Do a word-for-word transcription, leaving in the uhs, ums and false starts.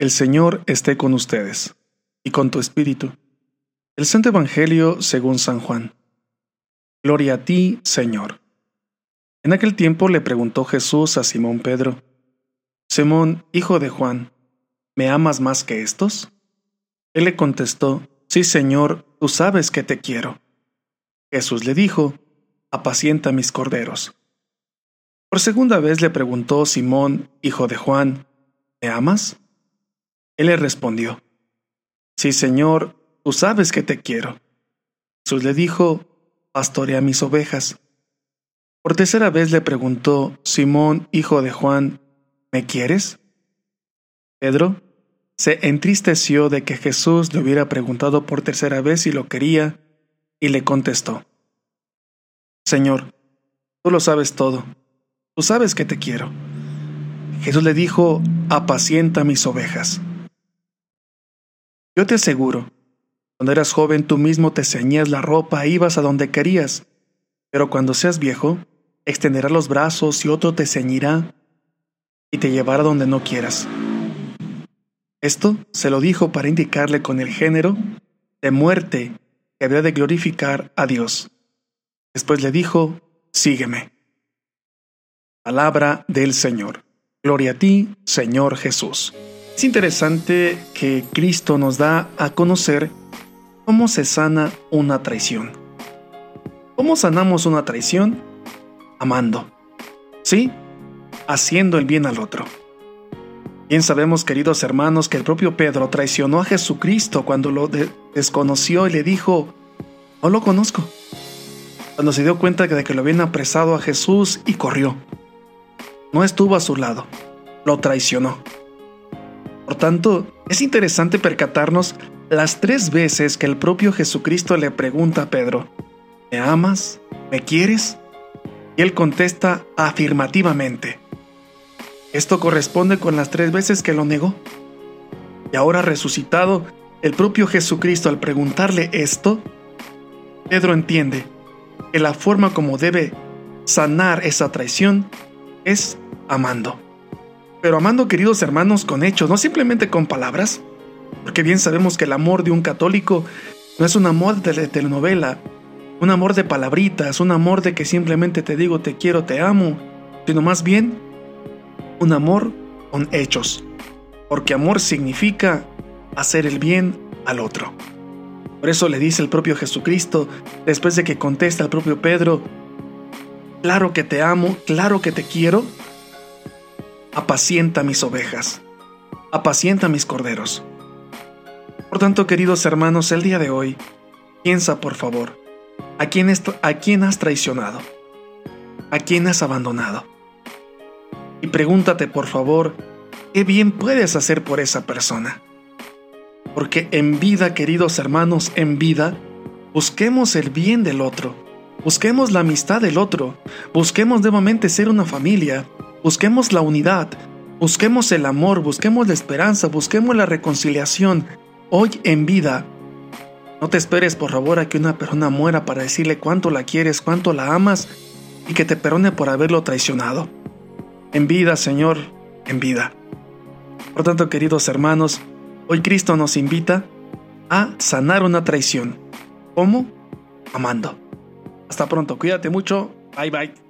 El Señor esté con ustedes, y con tu espíritu. El Santo Evangelio según San Juan. Gloria a ti, Señor. En aquel tiempo le preguntó Jesús a Simón Pedro: Simón, hijo de Juan, ¿me amas más que estos? Él le contestó: Sí, Señor, tú sabes que te quiero. Jesús le dijo: Apacienta mis corderos. Por segunda vez le preguntó Simón, hijo de Juan: ¿me amas? Él le respondió: Sí, Señor, tú sabes que te quiero. Jesús le dijo: Pastorea mis ovejas. Por tercera vez le preguntó Simón, hijo de Juan: ¿me quieres? Pedro se entristeció de que Jesús le hubiera preguntado por tercera vez si lo quería, y le contestó: Señor, tú lo sabes todo. Tú sabes que te quiero. Jesús le dijo: Apacienta mis ovejas. Yo te aseguro, cuando eras joven tú mismo te ceñías la ropa e ibas a donde querías, pero cuando seas viejo, extenderás los brazos y otro te ceñirá y te llevará donde no quieras. Esto se lo dijo para indicarle con el género de muerte que había de glorificar a Dios. Después le dijo: Sígueme. Palabra del Señor. Gloria a ti, Señor Jesús. Es interesante que Cristo nos da a conocer cómo se sana una traición. ¿Cómo sanamos una traición? Amando. ¿Sí? Haciendo el bien al otro. Bien sabemos, queridos hermanos, que el propio Pedro traicionó a Jesucristo cuando lo de- desconoció y le dijo: No lo conozco. Cuando se dio cuenta de que lo habían apresado a Jesús y corrió. No estuvo a su lado. Lo traicionó. Por tanto, es interesante percatarnos las tres veces que el propio Jesucristo le pregunta a Pedro: ¿me amas? ¿Me quieres? Y él contesta afirmativamente. Esto corresponde con las tres veces que lo negó. Y ahora resucitado, el propio Jesucristo, al preguntarle esto, Pedro entiende que la forma como debe sanar esa traición es amando. Pero amando, queridos hermanos, con hechos, no simplemente con palabras, porque bien sabemos que el amor de un católico no es un amor de telenovela, un amor de palabritas, un amor de que simplemente te digo te quiero, te amo, sino más bien un amor con hechos, porque amor significa hacer el bien al otro. Por eso le dice el propio Jesucristo, después de que contesta al propio Pedro: claro que te amo, claro que te quiero. Apacienta mis ovejas, apacienta mis corderos. Por tanto, queridos hermanos, el día de hoy, piensa por favor, ¿a quién, est- a quién has traicionado? ¿A quién has abandonado? Y pregúntate por favor, ¿qué bien puedes hacer por esa persona? Porque en vida, queridos hermanos, en vida, busquemos el bien del otro, busquemos la amistad del otro, busquemos nuevamente ser una familia. Busquemos la unidad, busquemos el amor, busquemos la esperanza, busquemos la reconciliación. Hoy en vida, no te esperes por favor a que una persona muera para decirle cuánto la quieres, cuánto la amas y que te perdone por haberlo traicionado. En vida, Señor, en vida. Por tanto, queridos hermanos, hoy Cristo nos invita a sanar una traición. ¿Cómo? Amando. Hasta pronto, cuídate mucho, bye bye.